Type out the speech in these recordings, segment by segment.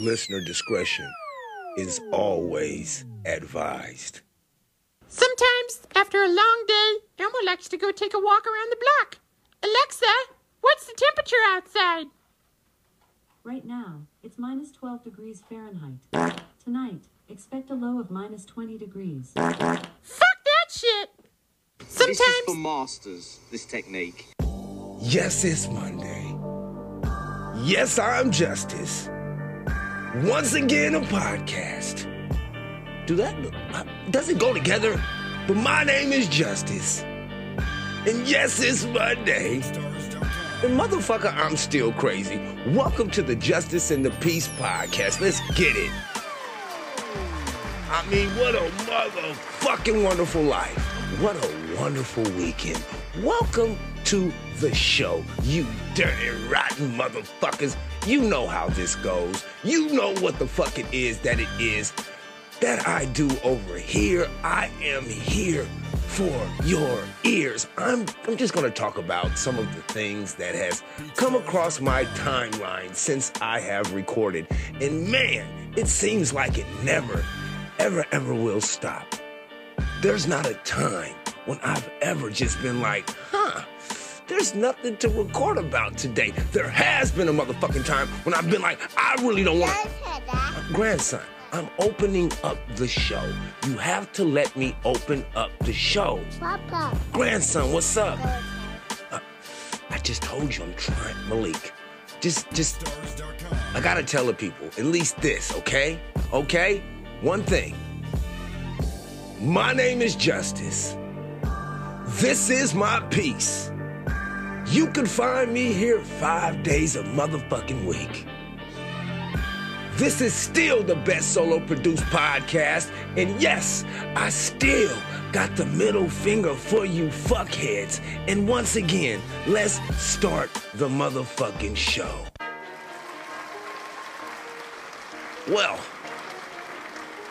Listener discretion is always advised. Sometimes, after a long day, Elmo likes to go take a walk around the block. Alexa, what's the temperature outside? Right now, it's minus 12 degrees Fahrenheit. Tonight, expect a low of minus 20 degrees. Fuck that shit! Sometimes... This is for masters, this technique. Yes, it's Monday. Yes, I'm Justice. Once again, a podcast. Do that... Does it go together? But my name is Justice. And yes, it's Monday. And motherfucker, I'm still crazy. Welcome to the Justice and the Peace podcast. Let's get it. I mean, what a motherfucking wonderful life. What a wonderful weekend. Welcome to the show, you dirty, rotten motherfuckers. You know how this goes. You know what the fuck it is that I do over here. I am here for your ears. I'm just going to talk about some of the things that has come across my timeline since I have recorded. And man, it seems like it never ever will stop. There's not a time when I've ever just been like, there's nothing to record about today. There has been a motherfucking time when I've been like, I really don't want to. Grandson, I'm opening up the show. You have to let me open up the show. Papa. Grandson, what's up? I just told you I'm trying, Malik. Just, I gotta tell the people at least this, okay? Okay? One thing, my name is Justice, this is my peace. You can find me here 5 days a motherfucking week. This is still the best solo produced podcast, and yes, I still got the middle finger for you fuckheads. And once again, let's start the motherfucking show. Well,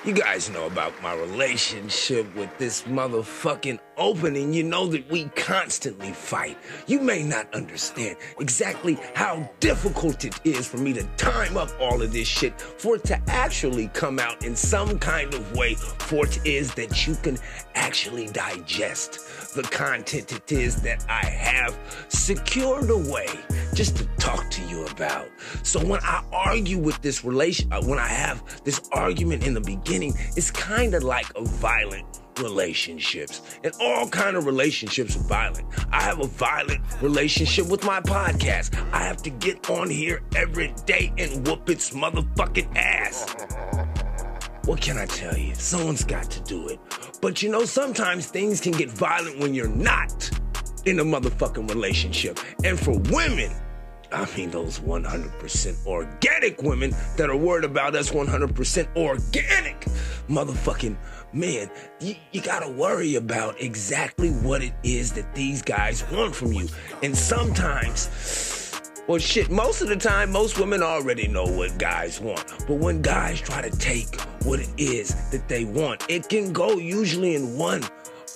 you guys know about my relationship with this motherfucking opening. You know that we constantly fight. You may not understand exactly how difficult it is for me to time up all of this shit for it to actually come out in some kind of way for it is that you can actually digest the content it is that I have secured away just to talk to you about. So when I argue with this relation, when I have this argument in the beginning, it's kind of like a violent relationships, and all kind of relationships are violent. I have a violent relationship with my podcast. I have to get on here every day and whoop its motherfucking ass. What can I tell you? Someone's got to do it. But you know, sometimes things can get violent when you're not in a motherfucking relationship. And for women, I mean those 100% organic women that are worried about us 100% organic motherfucking men, you gotta worry about exactly what it is that these guys want from you. And sometimes, well shit, most of the time, most women already know what guys want. But when guys try to take what it is that they want, it can go usually in one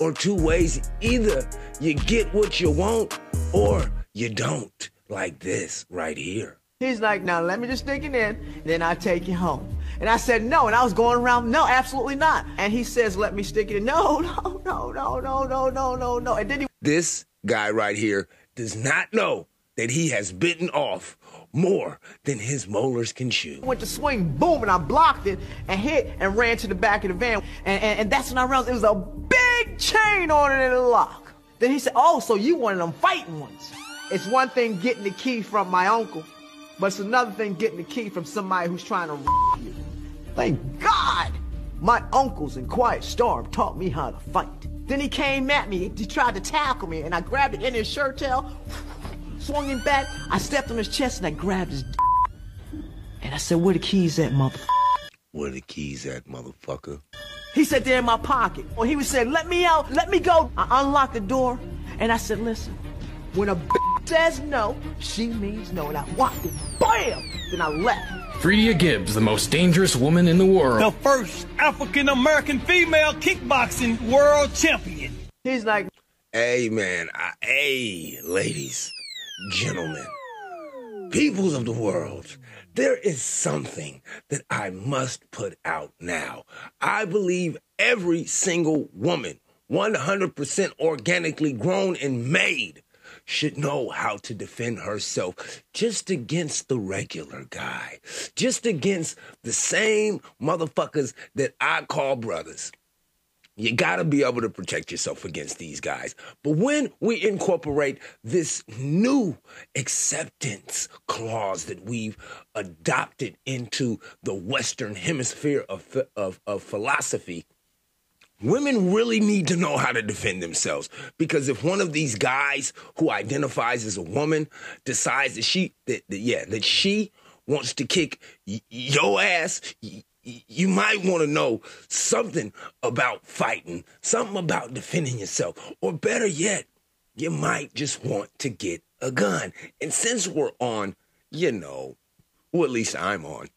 or two ways. Either you get what you want or you don't. Like this right here. He's like, now let me just sneak it in, then I'll take you home. And I said, no, and I was going around, no, absolutely not. And he says, let me stick it in. No, no, no, no, no, no, no, no, no. And then he... This guy right here does not know that he has bitten off more than his molars can chew. I went to swing, boom, and I blocked it and hit and ran to the back of the van. And that's when I realized it was a big chain on it and a lock. Then he said, oh, so you one of them fighting ones. It's one thing getting the key from my uncle, but it's another thing getting the key from somebody who's trying to rob you. Thank God my uncles in Quiet Storm taught me how to fight. Then he came at me, he tried to tackle me, and I grabbed it in his shirt tail, swung him back, I stepped on his chest and I grabbed his d***. And I said, where the keys at, motherfucker? Where the keys at, motherfucker? He said, they're in my pocket. When he was saying, let me out, let me go, I unlocked the door, and I said, listen, when a b**** says no, she means no, and I walked it, bam, then I left. Freedia Gibbs, the most dangerous woman in the world. The first African-American female kickboxing world champion. He's like, hey, man, hey, ladies, gentlemen, peoples of the world, there is something that I must put out now. I believe every single woman, 100% organically grown and made, should know how to defend herself just against the regular guy, just against the same motherfuckers that I call brothers. You got to be able to protect yourself against these guys. But when we incorporate this new acceptance clause that we've adopted into the Western hemisphere of philosophy, women really need to know how to defend themselves. Because if one of these guys who identifies as a woman decides that she wants to kick your ass, you might want to know something about fighting, something about defending yourself, or better yet, you might just want to get a gun. And since we're on, or at least I'm on,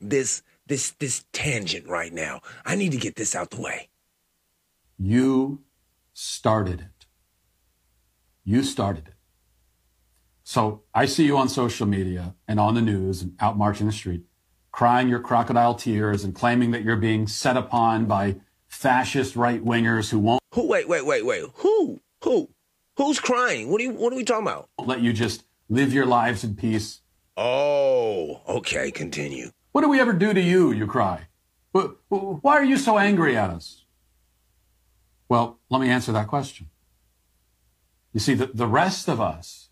this tangent right now, I need to get this out the way. You started it. So I see you on social media and on the news and out marching the street, crying your crocodile tears and claiming that you're being set upon by fascist right-wingers who won't... Wait. Who? Who's crying? What are we talking about? Let you just live your lives in peace. Oh, okay, continue. What do we ever do to you, you cry? Why are you so angry at us? Well, let me answer that question. You see, the rest of us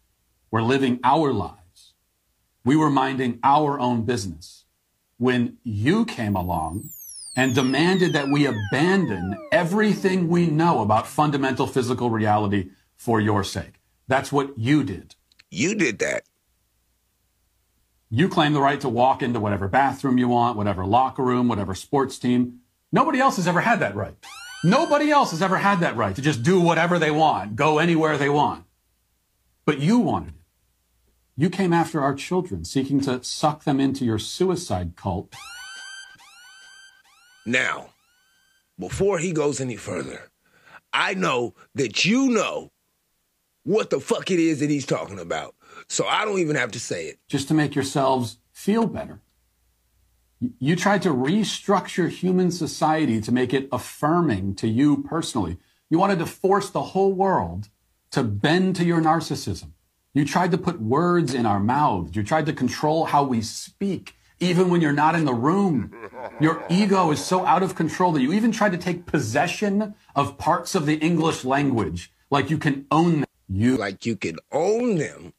were living our lives. We were minding our own business when you came along and demanded that we abandon everything we know about fundamental physical reality for your sake. That's what you did. You did that. You claim the right to walk into whatever bathroom you want, whatever locker room, whatever sports team. Nobody else has ever had that right. Nobody else has ever had that right to just do whatever they want, go anywhere they want. But you wanted it. You came after our children, seeking to suck them into your suicide cult. Now, before he goes any further, I know that you know what the fuck it is that he's talking about, so I don't even have to say it. Just to make yourselves feel better. You tried to restructure human society to make it affirming to you personally. You wanted to force the whole world to bend to your narcissism. You tried to put words in our mouths. You tried to control how we speak, even when you're not in the room. Your ego is so out of control that you even tried to take possession of parts of the English language, like you can own them. Like you can own them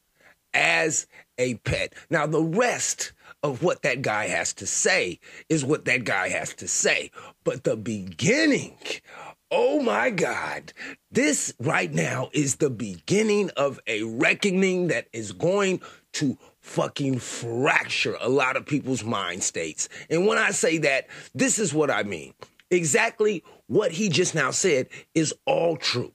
as a pet. Now, the rest of what that guy has to say is what that guy has to say. But the beginning... Oh, my God, this right now is the beginning of a reckoning that is going to fucking fracture a lot of people's mind states. And when I say that, this is what I mean. Exactly what he just now said is all true.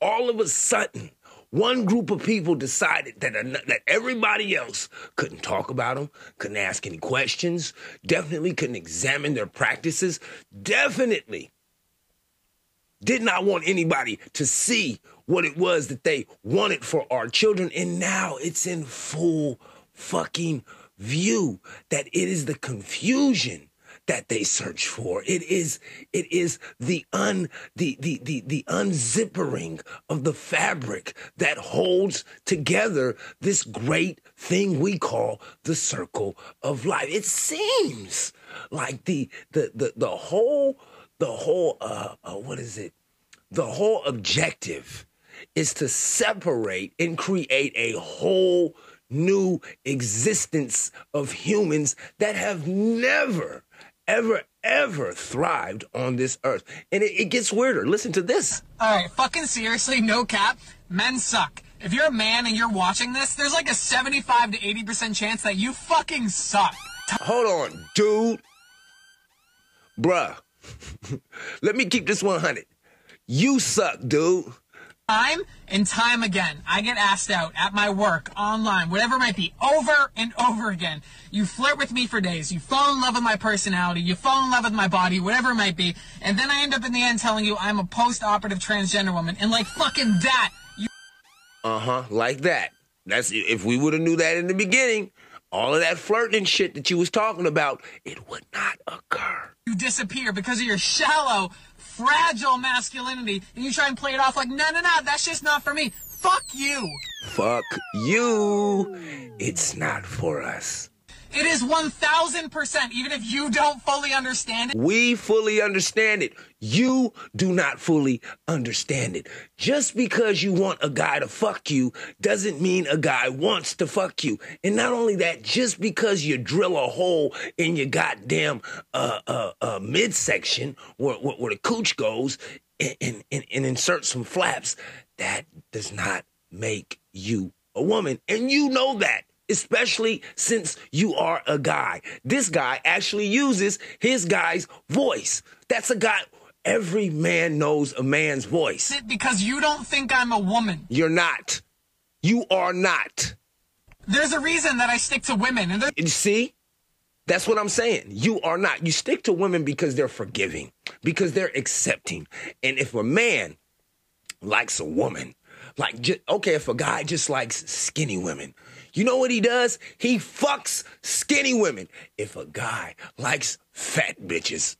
All of a sudden, one group of people decided that everybody else couldn't talk about them, couldn't ask any questions, definitely couldn't examine their practices, definitely did not want anybody to see what it was that they wanted for our children. And now it's in full fucking view that it is the confusion that they search for. It is the unzippering of the fabric that holds together this great thing we call the circle of life. It seems like The whole objective is to separate and create a whole new existence of humans that have never, ever, ever thrived on this earth. And it gets weirder. Listen to this. All right, fucking seriously, no cap, men suck. If you're a man and you're watching this, there's like a 75 to 80% chance that you fucking suck. Hold on, dude. Bruh. Let me keep this 100. You suck, dude. Time and time again, I get asked out at my work, online, whatever it might be, over and over again. You flirt with me for days. You fall in love with my personality. You fall in love with my body, whatever it might be. And then I end up in the end telling you I'm a post-operative transgender woman. And like fucking that. Like that. That's if we would have knew that in the beginning, all of that flirting and shit that you was talking about, it would not occur. You disappear because of your shallow, fragile masculinity, and you try and play it off like, no, no, no, that's just not for me. Fuck you. Fuck you. It's not for us. It is 1,000%, even if you don't fully understand it. We fully understand it. You do not fully understand it. Just because you want a guy to fuck you doesn't mean a guy wants to fuck you. And not only that, just because you drill a hole in your goddamn midsection where the cooch goes and insert some flaps, that does not make you a woman. And you know that. Especially since you are a guy. This guy actually uses his guy's voice. That's a guy. Every man knows a man's voice. Because you don't think I'm a woman. You're not. You are not. There's a reason that I stick to women. And you see? That's what I'm saying. You are not. You stick to women because they're forgiving. Because they're accepting. And if a man likes a woman, like, okay, if a guy just likes skinny women, you know what he does? He fucks skinny women. If a guy likes fat bitches,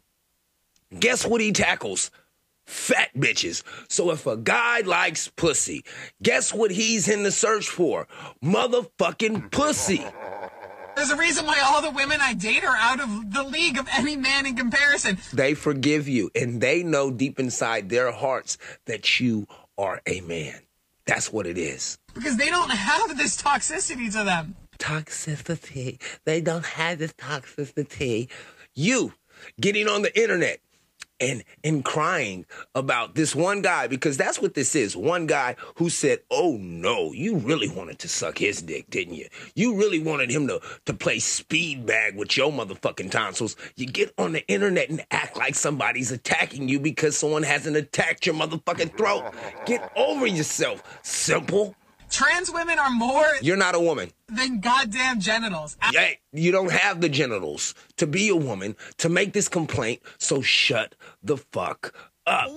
guess what he tackles? Fat bitches. So if a guy likes pussy, guess what he's in the search for? Motherfucking pussy. There's a reason why all the women I date are out of the league of any man in comparison. They forgive you, and they know deep inside their hearts that you are a man. That's what it is. Because they don't have this toxicity to them. Toxicity. They don't have this toxicity. You getting on the internet and crying about this one guy, because that's what this is. One guy who said, oh, no, you really wanted to suck his dick, didn't you? You really wanted him to play speed bag with your motherfucking tonsils. You get on the internet and act like somebody's attacking you because someone hasn't attacked your motherfucking throat. Get over yourself, simple. Trans women are more... You're not a woman. ...than goddamn genitals. Yeah, you don't have the genitals to be a woman, to make this complaint, so shut the fuck up.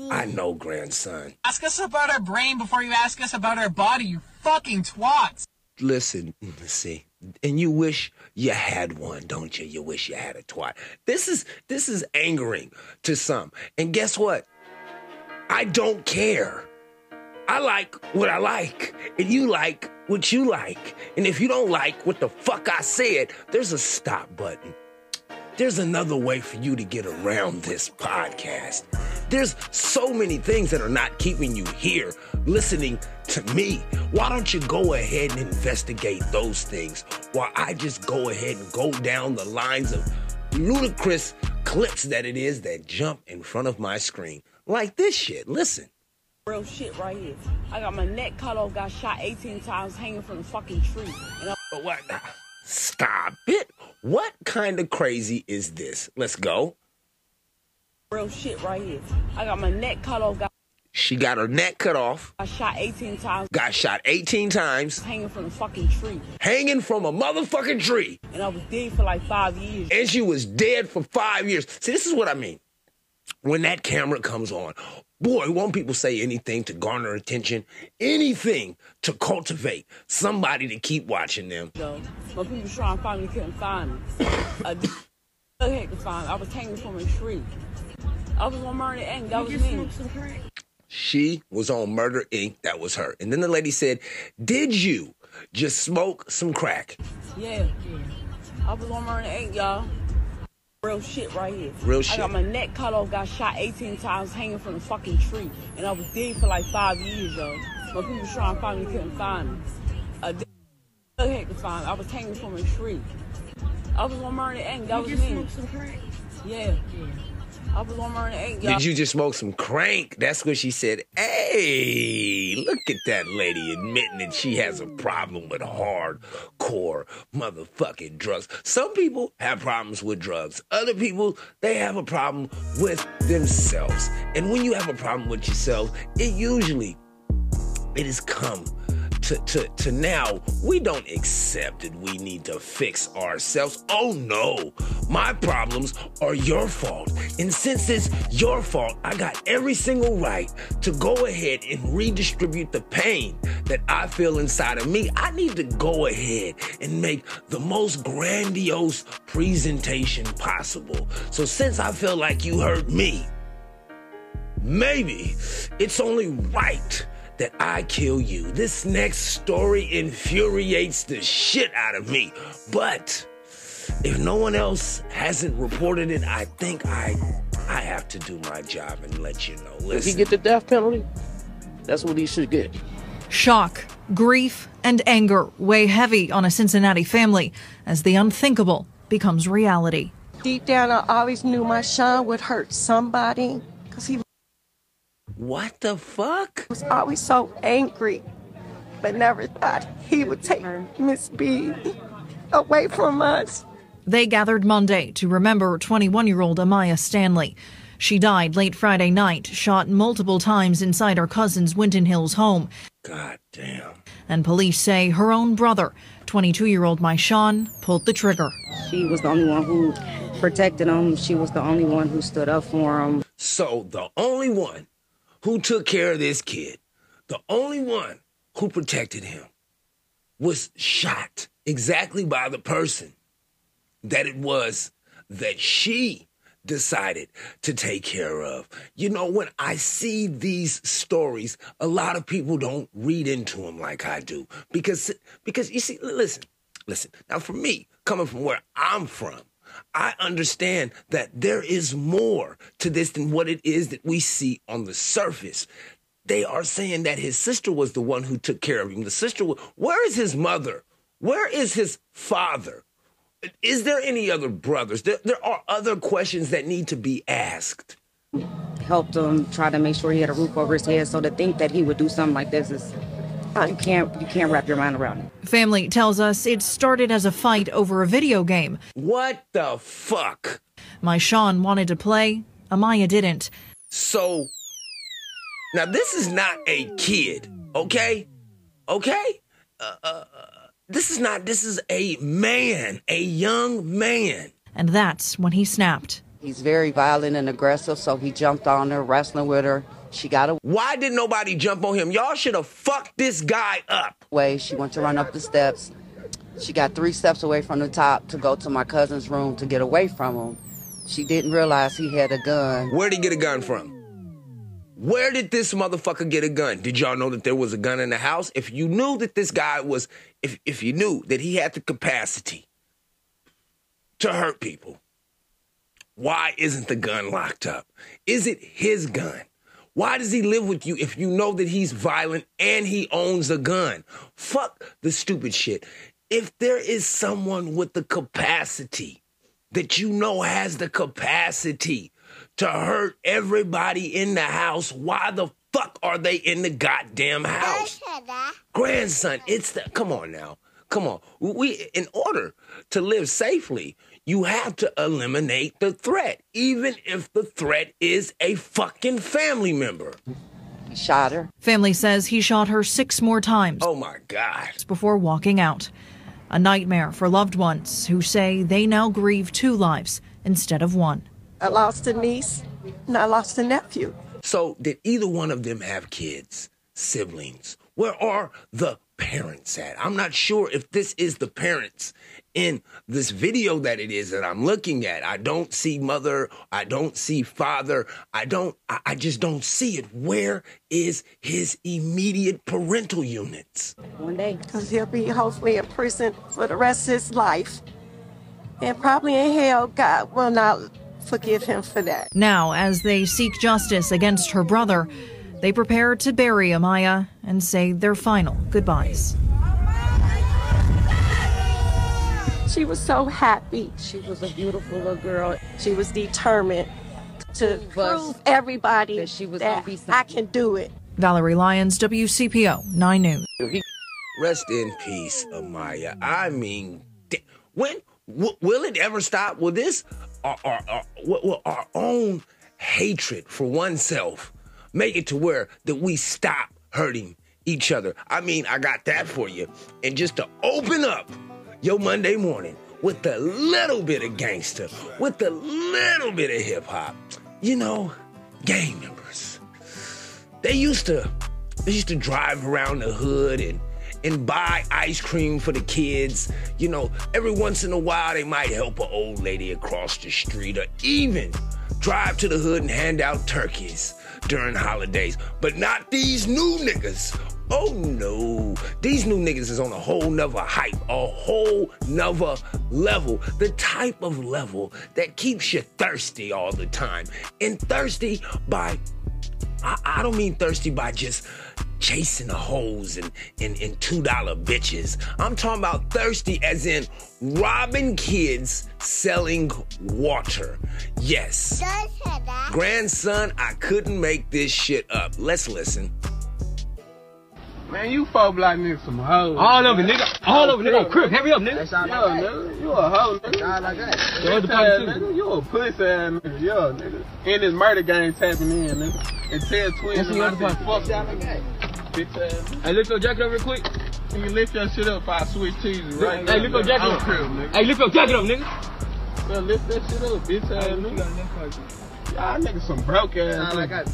I know, grandson. Ask us about our brain before you ask us about our body, you fucking twats. Listen, let's see. And you wish you had one, don't you? You wish you had a twat. This is angering to some. And guess what? I don't care. I like what I like, and you like what you like. And if you don't like what the fuck I said, there's a stop button. There's another way for you to get around this podcast. There's so many things that are not keeping you here listening to me. Why don't you go ahead and investigate those things while I just go ahead and go down the lines of ludicrous clips that it is that jump in front of my screen? Like this shit. Listen. Real shit right here. I got my neck cut off, got shot 18 times hanging from the fucking tree. What? Stop it. What kind of crazy is this? Let's go. Real shit right here. I got my neck cut off. She got her neck cut off. I shot 18 times. Got shot 18 times. Hanging from the fucking tree. Hanging from a motherfucking tree. And I was dead for like 5 years. And she was dead for 5 years. See, this is what I mean. When that camera comes on, boy, won't people say anything to garner attention, anything to cultivate somebody to keep watching them. My people trying to find me, couldn't find me. I had to find me. I was hanging from a tree. I was on Murder Inc. That was me. She was on Murder Inc. That was her. And then the lady said, "Did you just smoke some crack?" Yeah, I was on Murder Inc., y'all. Real shit right here. Real shit. I got my neck cut off, got shot 18 times hanging from the fucking tree. And I was dead for like 5 years, though. My people trying to find me, couldn't find me. I had to find me. I was hanging from a tree. I was on Murder Inc. That was me. Did you smoke some crank? Yeah. I was on Murder Inc. Did you just smoke some crank? That's what she said. Hey, look at that lady admitting that she has a problem with hard. Core motherfucking drugs. Some people have problems with drugs. Other people, they have a problem with themselves. And when you have a problem with yourself, it usually, it has come to now, we don't accept that we need to fix ourselves. Oh no, My problems are your fault. And since it's your fault, I got every single right to go ahead and redistribute the pain that I feel inside of me. I need to go ahead and make the most grandiose presentation possible. So since I feel like you hurt me, maybe it's only right that I kill you. This next story infuriates the shit out of me. But if no one else hasn't reported it, I think I have to do my job and let you know. Listen. If he get the death penalty, that's what he should get. Shock, grief, and anger weigh heavy on a Cincinnati family as the unthinkable becomes reality. Deep down, I always knew my Sean would hurt somebody because he... What the fuck? I was always so angry, but never thought he would take Miss B away from us. They gathered Monday to remember 21-year-old Amaya Stanley. She died late Friday night, shot multiple times inside her cousin's Winton Hills home. God damn. And police say her own brother, 22-year-old Myshawn, pulled the trigger. She was the only one who protected him. She was the only one who stood up for him. So the only one who took care of this kid, the only one who protected him, was shot exactly by the person that it was that she decided to take care of. You know, when I see these stories, a lot of people don't read into them like I do. Because you see, listen. Now, for me, coming from where I'm from, I understand that there is more to this than what it is that we see on the surface. They are saying that his sister was the one who took care of him. The sister, where is his mother? Where is his father? Is there any other brothers? There are other questions that need to be asked. Helped him try to make sure he had a roof over his head. So to think that he would do something like this is... You can't wrap your mind around it. Family tells us it started as a fight over a video game. What the fuck? Myshawn wanted to play. Amaya didn't. So, now this is not a kid, okay? Okay? This is not, this is a man, a young man. And that's when he snapped. He's very violent and aggressive, so he jumped on her, wrestling with her. She got away. Why did nobody jump on him? Y'all should have fucked this guy up. She went to run up the steps. She got 3 steps away from the top to go to my cousin's room to get away from him. She didn't realize he had a gun. Where did he get a gun from? Where did this motherfucker get a gun? Did y'all know that there was a gun in the house? If you knew that this guy was, if you knew that he had the capacity to hurt people, why isn't the gun locked up? Is it his gun? Why does he live with you if you know that he's violent and he owns a gun? Fuck the stupid shit. If there is someone with the capacity that you know has the capacity to hurt everybody in the house, why the fuck are they in the goddamn house? Grandson, it's the... Come on now. Come on. We, in order to live safely, you have to eliminate the threat, even if the threat is a fucking family member. He shot her. Family says he shot her 6 more times. Oh, my God. Before walking out. A nightmare for loved ones who say they now grieve 2 lives instead of 1. I lost a niece and I lost a nephew. So did either one of them have kids, siblings? Where are the parents at? I'm not sure if this is the parents in this video that it is that I'm looking at. I don't see mother. I don't see father. I just don't see it. Where is his immediate parental units? One day. Because he'll be hopefully in prison for the rest of his life. And probably in hell, God will not forgive him for that. Now, as they seek justice against her brother, they prepare to bury Amaya and say their final goodbyes. She was so happy. She was a beautiful little girl. She was determined to prove everybody that, I can do it. Valerie Lyons, WCPO 9 News. Rest in peace, Amaya. I mean, when will it ever stop? Will this, our own hatred for oneself make it to where that we stop hurting each other? I mean, I got that for you. And just to open up your Monday morning with a little bit of gangster, with a little bit of hip-hop. You know, gang members. They used to drive around the hood and buy ice cream for the kids. You know, every once in a while, they might help an old lady across the street or even drive to the hood and hand out turkeys during holidays. But not these new niggas. Oh no, these new niggas is on a whole nother hype, a whole nother level. The type of level that keeps you thirsty all the time. And thirsty by, I don't mean thirsty by just chasing the hoes and $2 bitches. I'm talking about thirsty as in robbing kids selling water. Yes. Grandson, I couldn't make this shit up. Let's listen. Man, you four black niggas some hoes. All over, nigga. All over, nigga. Crip, heavy up, nigga. Yo, nigga. You a hoe, nigga. Sound like that. Nigga. You a pussy ass nigga. Yo, nigga. And this murder game tapping in, nigga. And Ted Twins and I said, fuck y'all like that. Bitch ass nigga. Hey, lift your jacket up real quick. You lift your shit up, I switch cheeses right now. Hey, lift your jacket up. Hey, lift your jacket up, nigga. Yo, lift that shit up, bitch ass nigga. Y'all niggas some broke ass nigga.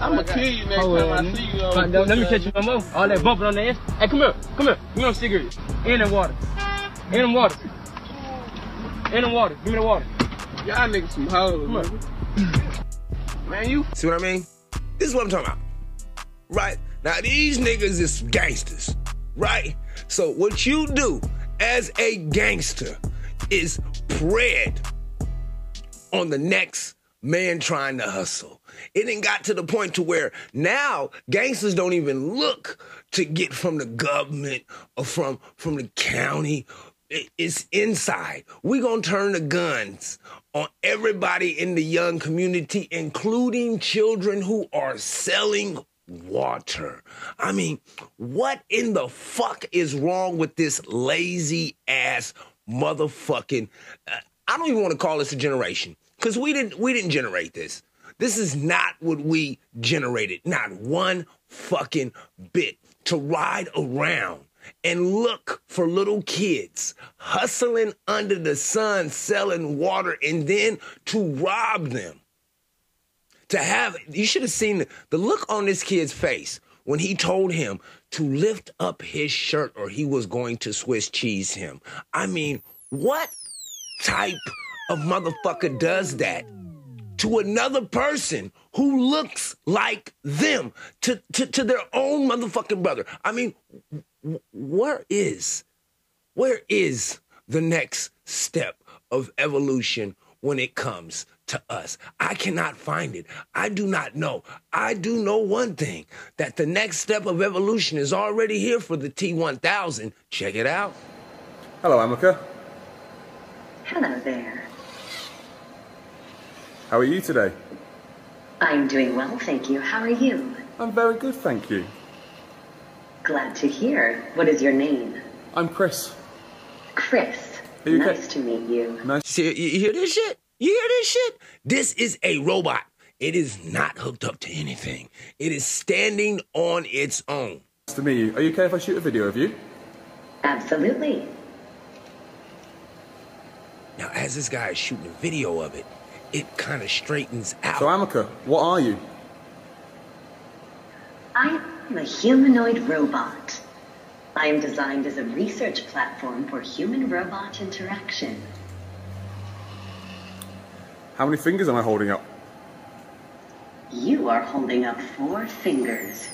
I'ma kill you next time I see you. Let me catch you no more. All that bumping on the end. Hey, come here. Come here. Give me them cigarettes. In the water. In the water. In the water. Give me the water. Y'all niggas some hoes, man. You see what I mean? This is what I'm talking about. Right? Now, these niggas is gangsters. Right? So, what you do as a gangster is spread on the next man trying to hustle. It done got to the point to where now gangsters don't even look to get from the government or from the county. It's inside. We gonna turn the guns on everybody in the young community, including children who are selling water. I mean, what in the fuck is wrong with this lazy ass motherfucking? I don't even want to call this a generation because we didn't generate this. This is not what we generated, not one fucking bit, to ride around and look for little kids hustling under the sun, selling water, and then to rob them. You should have seen the look on this kid's face when he told him to lift up his shirt or he was going to Swiss cheese him. I mean, what type of motherfucker does that? To another person who looks like them, to their own motherfucking brother. I mean, where is the next step of evolution when it comes to us? I cannot find it. I do not know. I do know one thing, that the next step of evolution is already here for the T-1000. Check it out. Hello, Amika. Hello there. How are you today? I'm doing well, thank you. How are you? I'm very good, thank you. Glad to hear. What is your name? I'm Chris. Chris. Nice to meet you. Nice. See, you hear this shit? You hear this shit? This is a robot. It is not hooked up to anything. It is standing on its own. Nice to meet you. Are you okay if I shoot a video of you? Absolutely. Now, as this guy is shooting a video of it, it kind of straightens out. So, Amika, what are you? I am a humanoid robot. I am designed as a research platform for human-robot interaction. How many fingers am I holding up? You are holding up 4 fingers.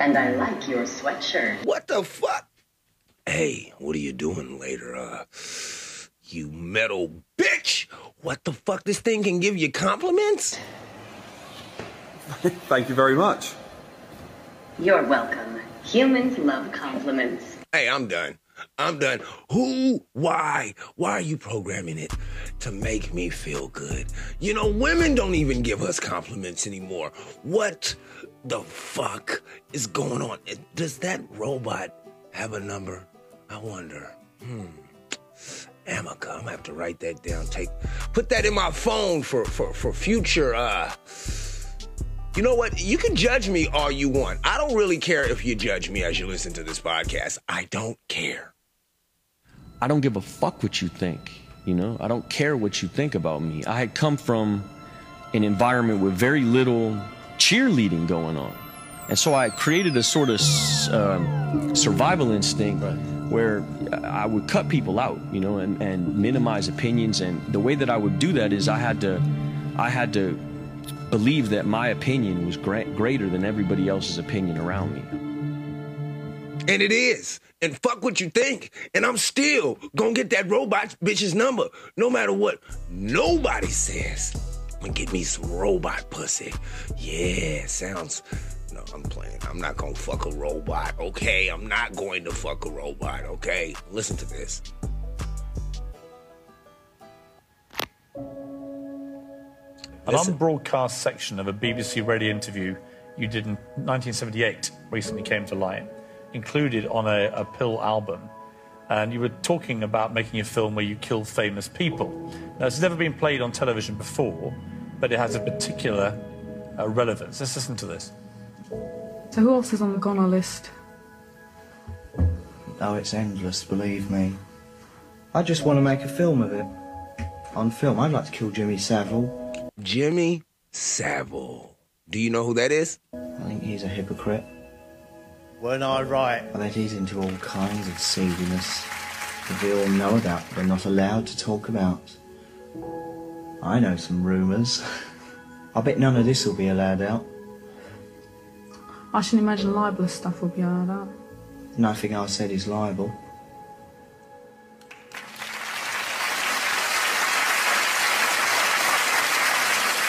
And I like your sweatshirt. What the fuck? Hey, what are you doing later? You metal bitch! What the fuck? This thing can give you compliments? Thank you very much. You're welcome. Humans love compliments. Hey, I'm done. I'm done. Who? Why? Why are you programming it to make me feel good? You know, women don't even give us compliments anymore. What the fuck is going on? Does that robot have a number? I wonder. Amika, I'm gonna have to write that down. Put that in my phone for future You know what? You can judge me all you want. I don't really care if you judge me as you listen to this podcast. I don't care. I don't give a fuck what you think. You know, I don't care what you think about me. I had come from an environment with very little cheerleading going on. And so I created a sort of survival instinct, right, where I would cut people out, you know, and minimize opinions. And the way that I would do that is I had to believe that my opinion was greater than everybody else's opinion around me. And it is. And fuck what you think. And I'm still gonna get that robot bitch's number. No matter what nobody says, I'm gonna get me some robot pussy. Yeah, sounds... No, I'm playing. I'm not gonna fuck a robot, okay? I'm not going to fuck a robot, okay? Listen to this. An unbroadcast section of a BBC radio interview you did in 1978 recently came to light, included on a Pill album, and you were talking about making a film where you kill famous people. Now, it's never been played on television before, but it has a particular relevance. Let's listen to this. So who else is on the goner list? Oh, it's endless, believe me. I just want to make a film of it. On film, I'd like to kill Jimmy Savile. Jimmy Savile. Do you know who that is? I think he's a hypocrite. Weren't I right? I bet he's into all kinds of seediness that we all know about, but not allowed to talk about. I know some rumours. I bet none of this will be allowed out. I shouldn't imagine libelous stuff would be allowed out. Nothing I said is libel.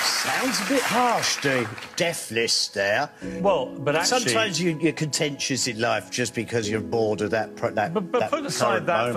Sounds a bit harsh, to death list there. Well, but actually... Sometimes you're contentious in life just because you're bored of that But put aside that,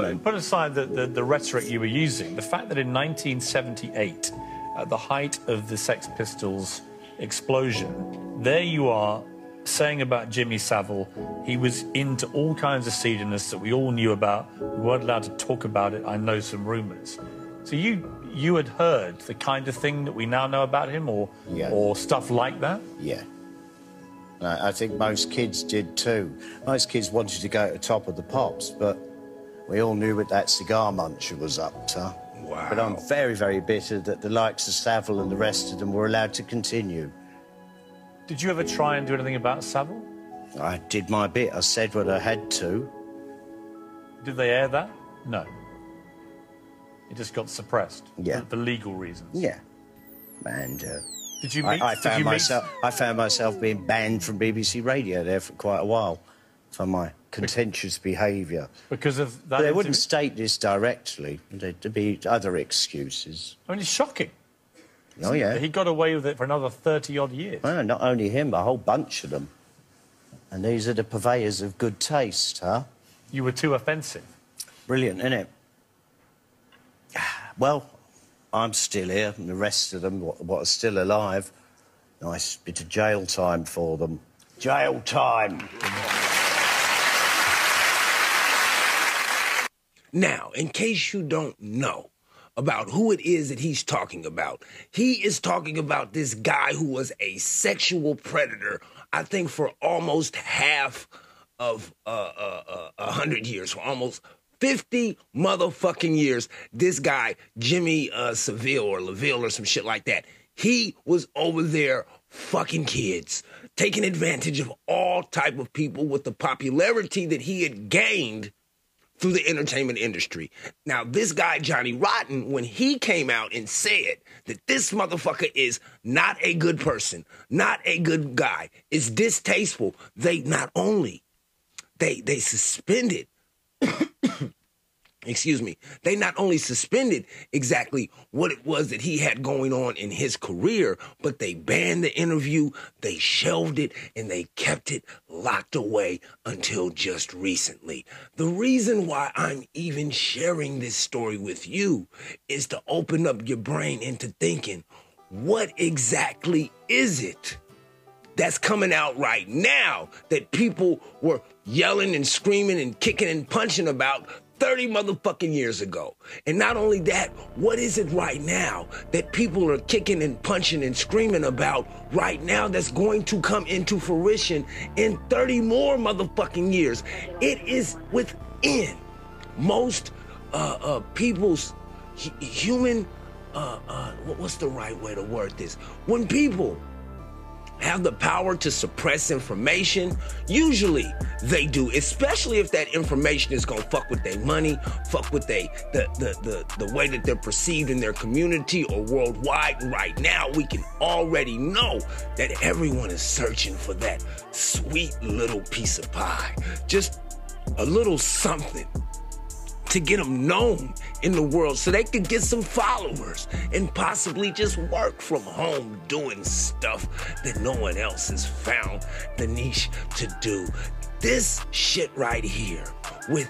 the rhetoric you were using, the fact that in 1978, at the height of the Sex Pistols explosion, there you are... saying about Jimmy Savile, he was into all kinds of seediness that we all knew about. We weren't allowed to talk about it. I know some rumours. So you had heard the kind of thing that we now know about him, or yeah, or stuff like that? Yeah. I think most kids did too. Most kids wanted to go to Top of the Pops, but we all knew what that cigar muncher was up to. Wow. But I'm very, very bitter that the likes of Savile and the rest of them were allowed to continue. Did you ever try and do anything about Savile? I did my bit. I said what I had to. Did they air that? No. It just got suppressed. Yeah. For legal reasons. Yeah. And did you meet? I found myself being banned from BBC Radio there for quite a while for my contentious behaviour. Because of that. But they wouldn't state this directly. There'd be other excuses. I mean, it's shocking. Oh, yeah. He got away with it for another 30-odd years. Well, not only him, a whole bunch of them. And these are the purveyors of good taste, huh? You were too offensive. Brilliant, innit? Well, I'm still here, and the rest of them, what are still alive, nice bit of jail time for them. Jail time! Now, in case you don't know about who it is that he's talking about. He is talking about this guy who was a sexual predator, I think, for almost half of 100 years, for almost 50 motherfucking years. This guy, Jimmy Savile or LaVille or some shit like that, he was over there fucking kids, taking advantage of all type of people with the popularity that he had gained through the entertainment industry. Now, this guy, Johnny Rotten, when he came out and said that this motherfucker is not a good person, not a good guy, is distasteful, they not only, they suspended, excuse me, they not only suspended exactly what it was that he had going on in his career, but they banned the interview, they shelved it, and they kept it locked away until just recently. The reason why I'm even sharing this story with you is to open up your brain into thinking, what exactly is it that's coming out right now that people were yelling and screaming and kicking and punching about 30 motherfucking years ago. And not only that, what is it right now that people are kicking and punching and screaming about right now that's going to come into fruition in 30 more motherfucking years? It is within most people's human, what's the right way to word this? When people have the power to suppress information, usually they do, especially if that information is gonna fuck with their money, fuck with the way that they're perceived in their community or worldwide. Right now, we can already know that everyone is searching for that sweet little piece of pie, just a little something to get them known in the world so they could get some followers and possibly just work from home doing stuff that no one else has found the niche to do. This shit right here with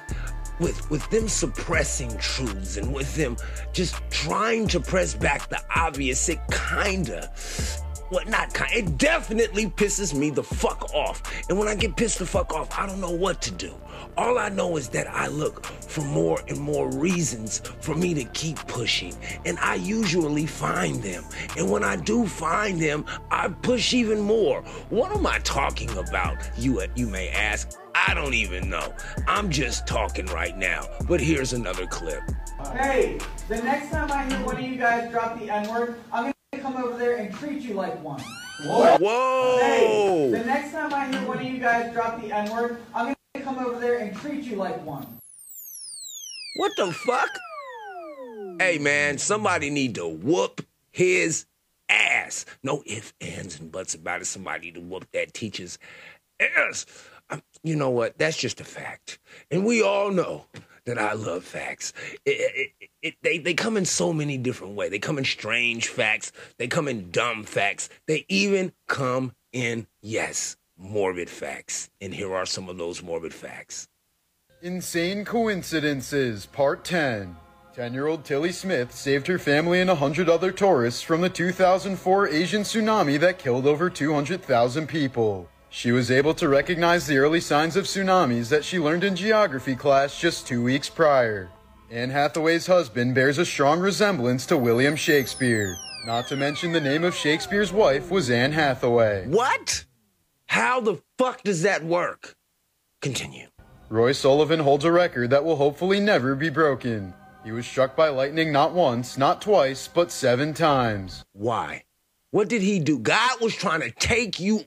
them suppressing truths and with them just trying to press back the obvious, it kinda, well, not kind, it definitely pisses me the fuck off. And when I get pissed the fuck off, I don't know what to do. All I know is that I look for more and more reasons for me to keep pushing. And I usually find them. And when I do find them, I push even more. What am I talking about, you may ask? I don't even know. I'm just talking right now. But here's another clip. Hey, the next time I hear one of you guys drop the N-word, I'm gonna come over there and treat you like one. Whoa! Whoa. Hey, the next time I hear one of you guys drop the N-word, I'm gonna come over there and treat you like one. What the fuck? Hey man, somebody need to whoop his ass. No ifs, ands, and buts about it. Somebody to whoop that teacher's ass. You know what? That's just a fact. And we all know that I love facts. They come in so many different ways. They come in strange facts. They come in dumb facts. They even come in, yes, morbid facts. And here are some of those morbid facts. Insane Coincidences, Part 10. 10-year-old Tilly Smith saved her family and 100 other tourists from the 2004 Asian tsunami that killed over 200,000 people. She was able to recognize the early signs of tsunamis that she learned in geography class just 2 weeks prior. Anne Hathaway's husband bears a strong resemblance to William Shakespeare. Not to mention the name of Shakespeare's wife was Anne Hathaway. What? How the fuck does that work? Continue. Roy Sullivan holds a record that will hopefully never be broken. He was struck by lightning not once, not twice, but 7 times. Why? What did he do? God was trying to take you.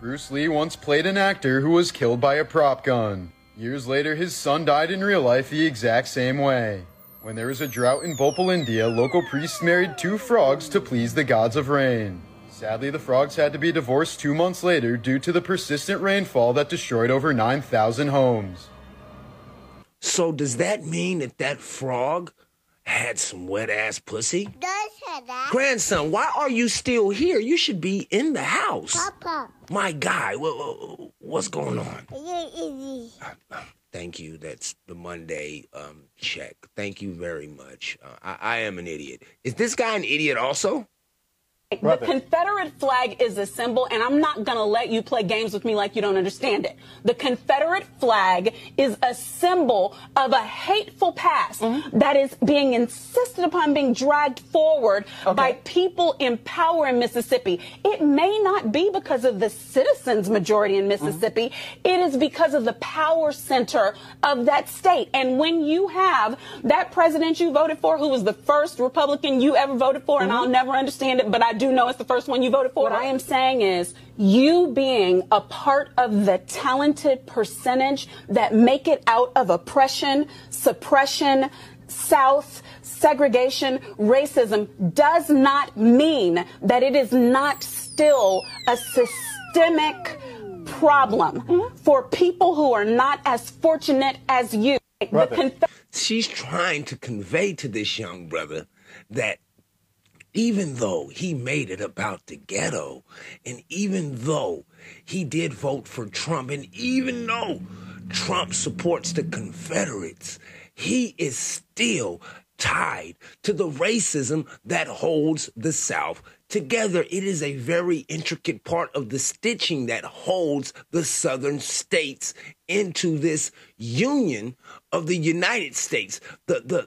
Bruce Lee once played an actor who was killed by a prop gun. Years later, his son died in real life the exact same way. When there was a drought in Bhopal, India, local priests married 2 frogs to please the gods of rain. Sadly, the frogs had to be divorced 2 months later due to the persistent rainfall that destroyed over 9,000 homes. So does that mean that frog had some wet-ass pussy? Grandson, why are you still here? You should be in the house. Papa. My guy, what's going on? Thank you. That's the Monday check. Thank you very much. I am an idiot. Is this guy an idiot also? The Confederate flag is a symbol, and I'm not going to let you play games with me like you don't understand it. The Confederate flag is a symbol of a hateful past that is being insisted upon being dragged forward by people in power in Mississippi. It may not be because of the citizens' majority in Mississippi. It is because of the power center of that state. And when you have that president you voted for, who was the first Republican you ever voted for, and I'll never understand it, but I do know it's the first one you voted for. What I am saying is, you being a part of the talented percentage that make it out of oppression, suppression, South, segregation, racism, does not mean that it is not still a systemic problem for people who are not as fortunate as you. She's trying to convey to this young brother that even though he made it about the ghetto, and even though he did vote for Trump, and even though Trump supports the Confederates, he is still tied to the racism that holds the South together. It is a very intricate part of the stitching that holds the southern states into this union of the United States. The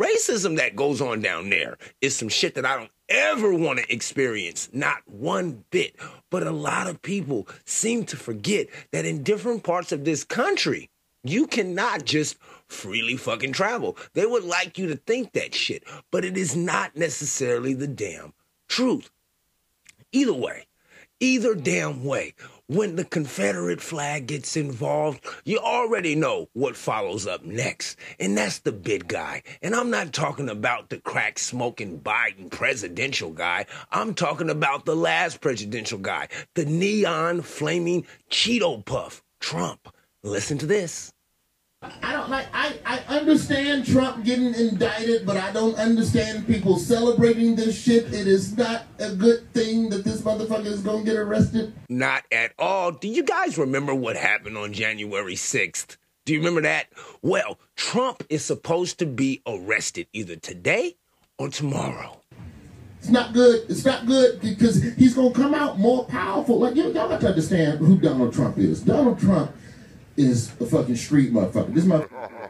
racism that goes on down there is some shit that I don't ever want to experience, not one bit. But a lot of people seem to forget that in different parts of this country, you cannot just freely fucking travel. They would like you to think that shit, but it is not necessarily the damn truth. Either way, either damn way, when the Confederate flag gets involved, you already know what follows up next. And that's the big guy. And I'm not talking about the crack-smoking Biden presidential guy. I'm talking about the last presidential guy, the neon flaming Cheeto puff, Trump. Listen to this. I understand Trump getting indicted, but I don't understand people celebrating this shit. It is not a good thing that this motherfucker is going to get arrested. Not at all. Do you guys remember what happened on January 6th? Do you remember that? Well, Trump is supposed to be arrested either today or tomorrow. It's not good. It's not good because he's going to come out more powerful. Like, y'all got to understand who Donald Trump is. Donald Trump is a fucking street motherfucker. This motherfucker.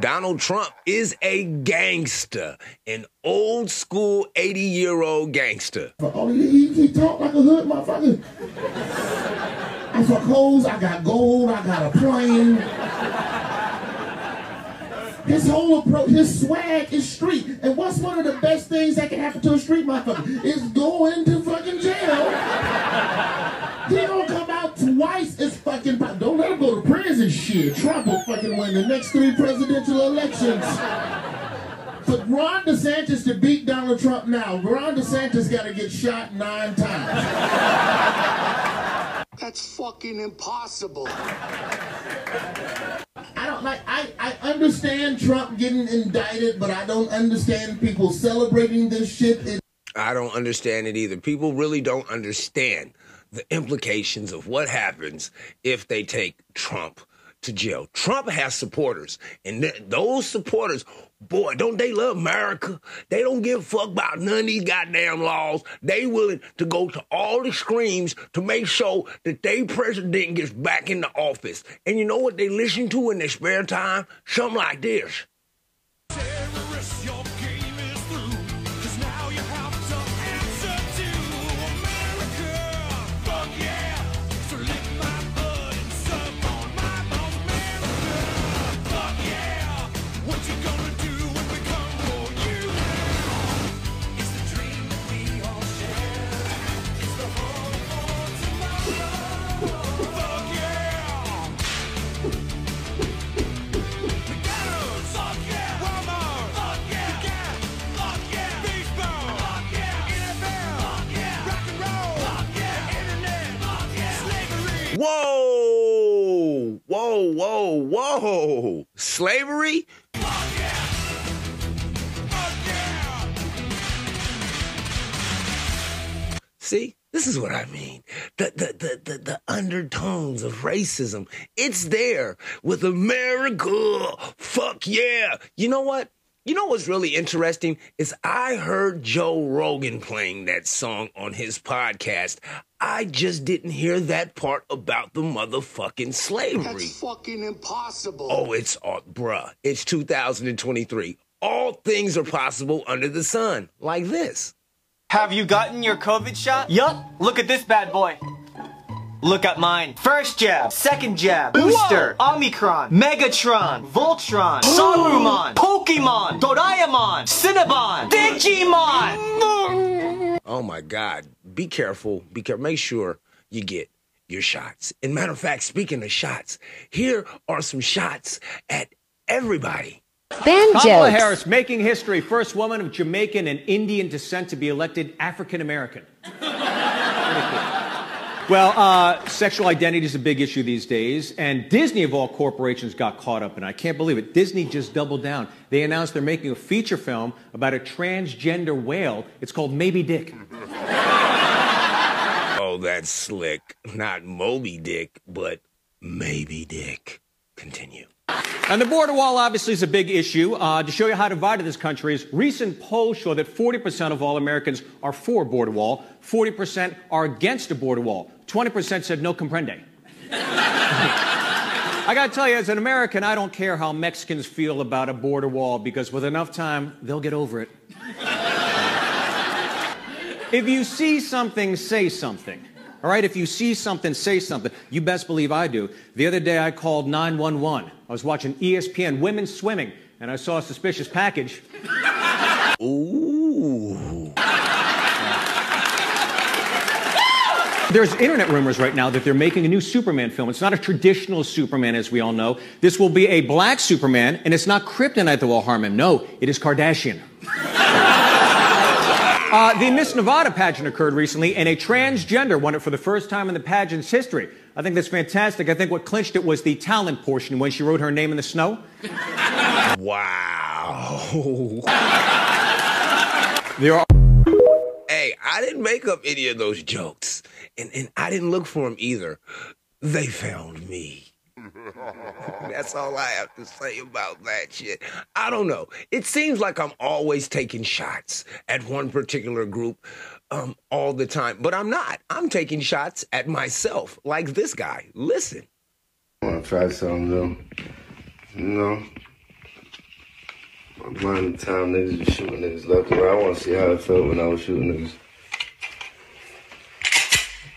Donald Trump is a gangster, an old school 80-year-old gangster. Oh, he talk like a hood motherfucker. I fuck hoes, I got gold, I got a plane. His whole approach, his swag is street. And what's one of the best things that can happen to a street motherfucker? Is going to fucking jail. He don't come out twice as fucking... Don't let him go to prison, shit. Trump will fucking win the next 3 presidential elections. For Ron DeSantis to beat Donald Trump now, Ron DeSantis got to get shot 9 times. That's fucking impossible. I understand Trump getting indicted, but I don't understand people celebrating this shit. I don't understand it either. People really don't understand the implications of what happens if they take Trump to jail. Trump has supporters, and those supporters, boy, don't they love America? They don't give a fuck about none of these goddamn laws. They willing to go to all the screams to make sure that their president gets back into office. And you know what they listen to in their spare time? Something like this. Whoa, whoa, whoa, whoa. Slavery? Oh, yeah. Oh, yeah. See, this is what I mean. The undertones of racism. It's there with America. Fuck yeah. You know what? You know what's really interesting is I heard Joe Rogan playing that song on his podcast. I just didn't hear that part about the motherfucking slavery. That's fucking impossible. Oh, it's all, bruh. It's 2023. All things are possible under the sun, like this. Have you gotten your COVID shot? Yup. Look at this bad boy. Look at mine. First jab, second jab, booster, whoa. Omicron, Megatron, Voltron, Saruman, Pokemon, Doraemon, Cinnabon, Digimon. Oh my God. Be careful. Be careful. Make sure you get your shots. And matter of fact, speaking of shots, here are some shots at everybody. Kamala Harris making history, first woman of Jamaican and Indian descent to be elected African-American. Well, sexual identity is a big issue these days, and Disney, of all corporations, got caught up in it. I can't believe it. Disney just doubled down. They announced they're making a feature film about a transgender whale. It's called Maybe Dick. Oh, that's slick. Not Moby Dick, but Maybe Dick. Continue. And the border wall obviously is a big issue. To show you how divided this country is, recent polls show that 40% of all Americans are for a border wall, 40% are against a border wall, 20% said no comprende. I gotta tell you, as an American, I don't care how Mexicans feel about a border wall because with enough time, they'll get over it. If you see something, say something. All right, if you see something, say something. You best believe I do. The other day I called 911. I was watching ESPN women swimming, and I saw a suspicious package. Ooh. There's internet rumors right now that they're making a new Superman film. It's not a traditional Superman, as we all know. This will be a black Superman, and it's not kryptonite that will harm him. No, it is Kardashian. The Miss Nevada pageant occurred recently, and a transgender won it for the first time in the pageant's history. I think that's fantastic. I think what clinched it was the talent portion when she wrote her name in the snow. Wow. Hey, I didn't make up any of those jokes, and I didn't look for them either. They found me. That's all I have to say about that shit. I don't know. It seems like I'm always taking shots at one particular group all the time, but I'm not. I'm taking shots at myself, like this guy. Listen. I want to try something, though. You know? I'm blind to time niggas and shooting niggas left and right. I want to see how it felt when I was shooting niggas.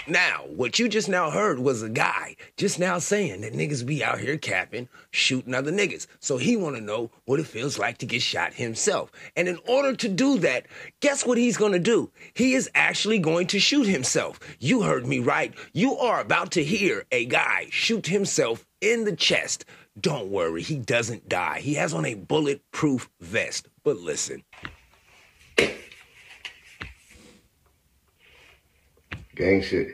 Now, what you just now heard was a guy just now saying that niggas be out here capping, shooting other niggas. So he want to know what it feels like to get shot himself. And in order to do that, guess what he's going to do? He is actually going to shoot himself. You heard me right. You are about to hear a guy shoot himself in the chest. Don't worry, he doesn't die. He has on a bulletproof vest. But listen. Gang shit.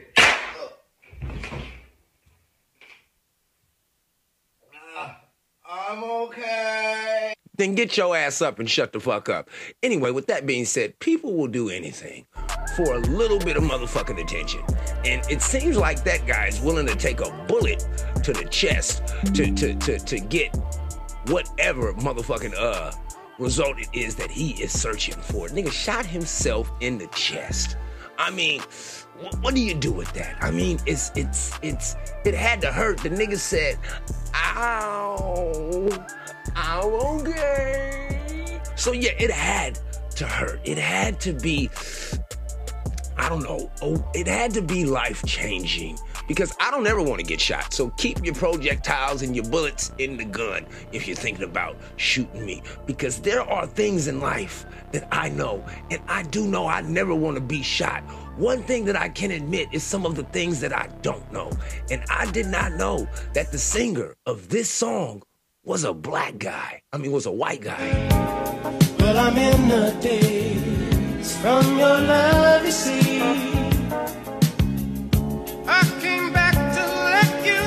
I'm okay. Then get your ass up and shut the fuck up. Anyway, with that being said, people will do anything for a little bit of motherfucking attention. And it seems like that guy is willing to take a bullet to the chest to get whatever motherfucking result it is that he is searching for. Nigga shot himself in the chest. I mean, what do you do with that? I mean, it had to hurt. The nigga said, ow, I'm okay. So yeah, it had to hurt. It had to be, I don't know. Oh, it had to be life-changing because I don't ever want to get shot. So keep your projectiles and your bullets in the gun if you're thinking about shooting me because there are things in life that I know, and I do know I never want to be shot. One thing that I can admit is some of the things that I don't know. And I did not know that the singer of this song was a black guy. I mean, was a white guy. Well, I'm in the days from your love, you see. I came back to let you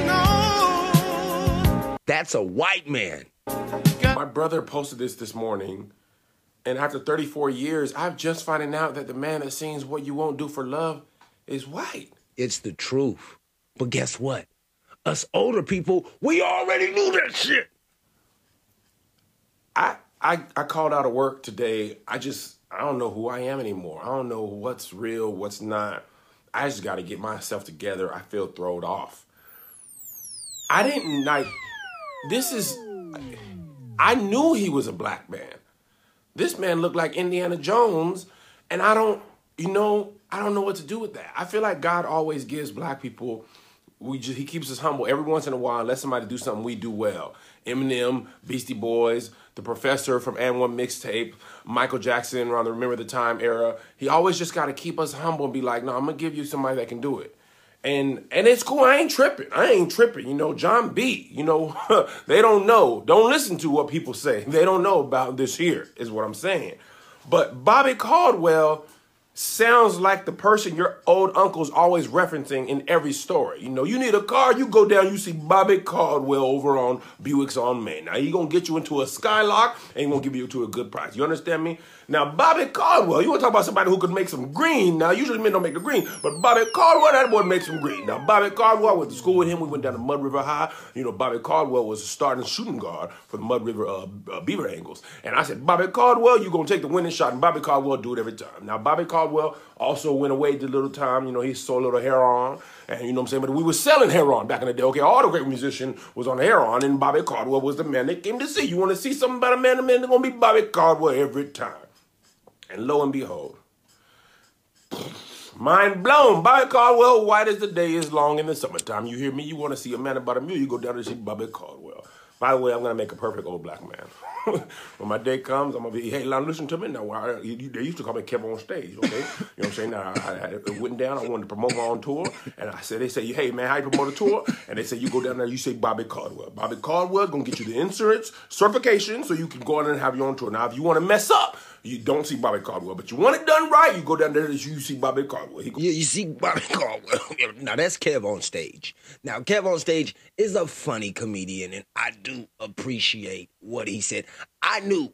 know. That's a white man. My brother posted this morning. And after 34 years, I'm just finding out that the man that sings What You Won't Do for Love is white. It's the truth. But guess what? Us older people, we already knew that shit. I called out of work today. I don't know who I am anymore. I don't know what's real, what's not. I just got to get myself together. I feel thrown off. I didn't like, I knew he was a black man. This man looked like Indiana Jones, and I don't know what to do with that. I feel like God always gives black people, he keeps us humble every once in a while and lets somebody do something we do well. Eminem, Beastie Boys, The Professor from M1 Mixtape, Michael Jackson around the Remember the Time era. He always just got to keep us humble and be like, no, I'm going to give you somebody that can do it. And it's cool. I ain't tripping. You know, John B, you know, they don't know. Don't listen to what people say. They don't know about this here is what I'm saying. But Bobby Caldwell sounds like the person your old uncle's always referencing in every story. You know, you need a car, you go down, you see Bobby Caldwell over on Buick's on Main. Now, he's going to get you into a Skylark and he's going to give you to a good price. You understand me? Now, Bobby Caldwell, you want to talk about somebody who could make some green. Now, usually men don't make the green, but Bobby Caldwell, that boy makes some green. Now, Bobby Caldwell, I went to school with him. We went down to Mud River High. You know, Bobby Caldwell was a starting shooting guard for the Mud River Beaver Angles. And I said, Bobby Caldwell, you're going to take the winning shot, and Bobby Caldwell do it every time. Now, Bobby Caldwell also went away the little time, you know, he sold a little heroin, and you know what I'm saying, but we were selling heroin back in the day, okay, all the great musician was on heroin, and Bobby Caldwell was the man they came to see. You want to see something about a man, they're going to be Bobby Caldwell every time. And lo and behold, mind blown, Bobby Caldwell, white as the day is long in the summertime, you hear me, you want to see a man about a mule, you go down to see Bobby Caldwell. By the way, I'm going to make a perfect old black man. When my day comes, I'm going to be, hey, now listen to me. Now, they used to call me Kev on Stage, okay? You know what I'm saying? Now, I went down. I wanted to promote my own tour. And I said, they say, hey, man, how you promote a tour? And they say, you go down there, you say Bobby Caldwell. Bobby Caldwell going to get you the insurance, certification, so you can go out and have your own tour. Now, if you want to mess up, you don't see Bobby Caldwell. But you want it done right, you go down there, you see Bobby Caldwell. You see Bobby Caldwell. Now, that's Kev on Stage. Now, Kev on Stage is a funny comedian, and I do appreciate what he said. I knew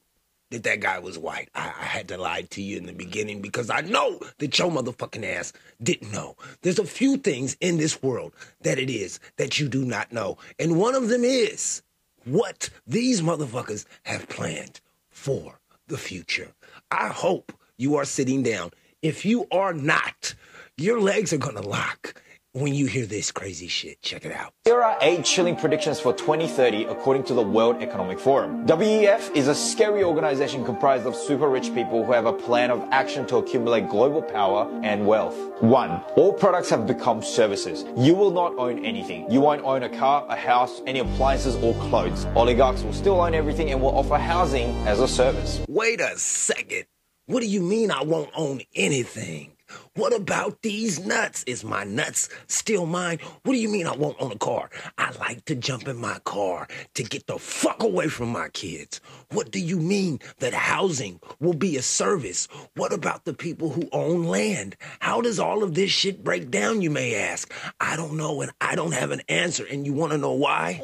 that that guy was white. I had to lie to you in the beginning because I know that your motherfucking ass didn't know. There's a few things in this world that it is that you do not know. And one of them is what these motherfuckers have planned for the future. I hope you are sitting down. If you are not, your legs are going to lock when you hear this crazy shit. Check it out. Here are 8 chilling predictions for 2030 according to the World Economic Forum. WEF is a scary organization comprised of super rich people who have a plan of action to accumulate global power and wealth. 1. All products have become services. You will not own anything. You won't own a car, a house, any appliances or clothes. Oligarchs will still own everything and will offer housing as a service. Wait a second. What do you mean I won't own anything? What about these nuts? Is my nuts still mine? What do you mean I won't own a car? I like to jump in my car to get the fuck away from my kids. What do you mean that housing will be a service? What about the people who own land? How does all of this shit break down, you may ask? I don't know, and I don't have an answer, and you want to know why?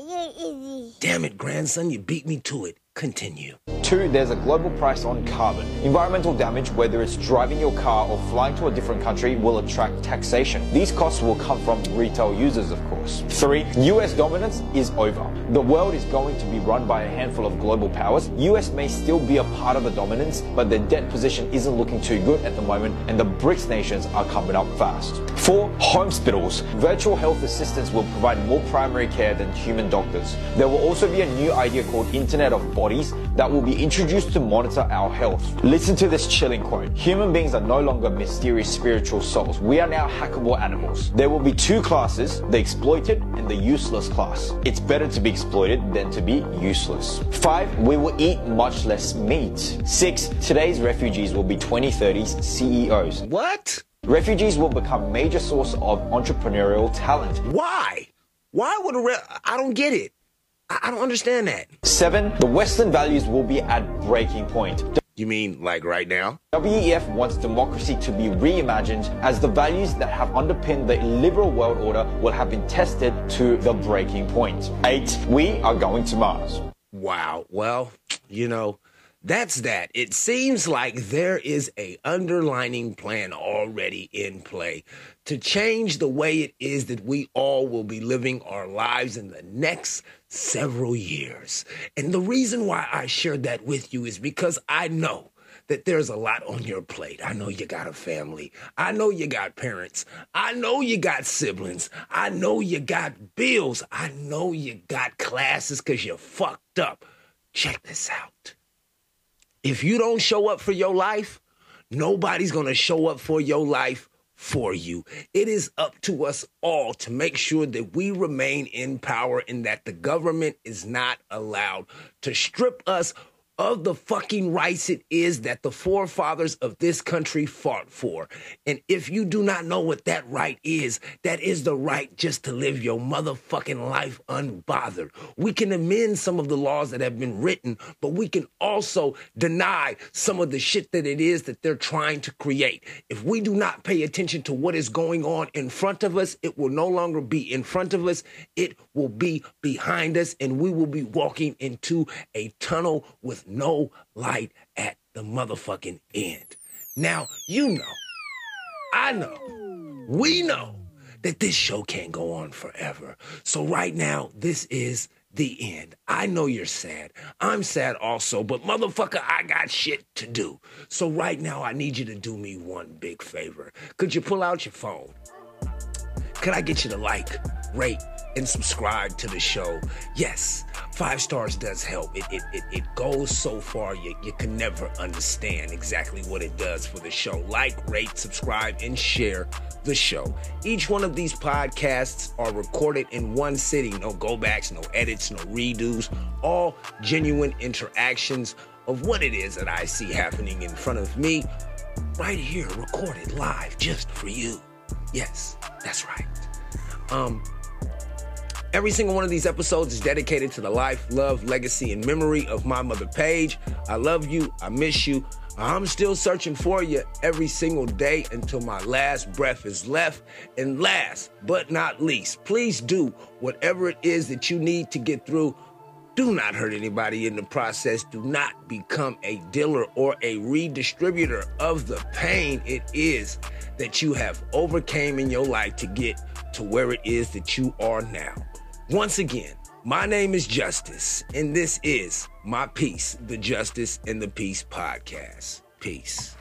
Damn it, grandson, you beat me to it. Continue. 2. There's a global price on carbon. Environmental damage, whether it's driving your car or flying to a different country, will attract taxation. These costs will come from retail users, of course. 3. US dominance is over. The world is going to be run by a handful of global powers. US may still be a part of the dominance, but their debt position isn't looking too good at the moment, and the BRICS nations are coming up fast. 4. Hospitals. Virtual health assistants will provide more primary care than human doctors. There will also be a new idea called Internet of Bodies that will be introduced to monitor our health. Listen to this chilling quote. Human beings are no longer mysterious spiritual souls. We are now hackable animals. There will be 2 classes, the exploited and the useless class. It's better to be exploited than to be useless. 5. We will eat much less meat. 6. Today's refugees will be 2030's CEOs. What? Refugees will become a major source of entrepreneurial talent. Why? Why would I don't get it. I don't understand that. 7. The Western values will be at breaking point. You mean like right now? WEF wants democracy to be reimagined as the values that have underpinned the liberal world order will have been tested to the breaking point. 8. We are going to Mars. Wow. Well, you know, that's that. It seems like there is a underlining plan already in play to change the way it is that we all will be living our lives in the next several years. And the reason why I shared that with you is because I know that there's a lot on your plate. I know you got a family. I know you got parents. I know you got siblings. I know you got bills. I know you got classes because you fucked up. Check this out. If you don't show up for your life, nobody's going to show up for your life for you. It is up to us all to make sure that we remain in power and that the government is not allowed to strip us of the fucking rights it is that the forefathers of this country fought for. And if you do not know what that right is, that is the right just to live your motherfucking life unbothered. We can amend some of the laws that have been written, but we can also deny some of the shit that it is that they're trying to create. If we do not pay attention to what is going on in front of us, it will no longer be in front of us. It will be behind us, and we will be walking into a tunnel with no light at the motherfucking end. Now, you know, I know, we know that this show can't go on forever. So right now, this is the end. I know you're sad. I'm sad also, but motherfucker, I got shit to do. So right now, I need you to do me one big favor. Could you pull out your phone? Could I get you to like, rate, and subscribe to the show? Yes, 5 stars does help. It goes so far you can never understand exactly what it does for the show. Like, rate, subscribe, and share the show. Each one of these podcasts are recorded in one sitting. No go backs, no edits, no redos. All genuine interactions of what it is that I see happening in front of me right here, recorded live just for you. Yes, that's right. Every single one of these episodes is dedicated to the life, love, legacy, and memory of my mother, Paige. I love you. I miss you. I'm still searching for you every single day until my last breath is left. And last but not least, please do whatever it is that you need to get through. Do not hurt anybody in the process. Do not become a dealer or a redistributor of the pain it is that you have overcame in your life to get to where it is that you are now. Once again, my name is Justice, and this is my piece, the Justice and the Peace podcast. Peace.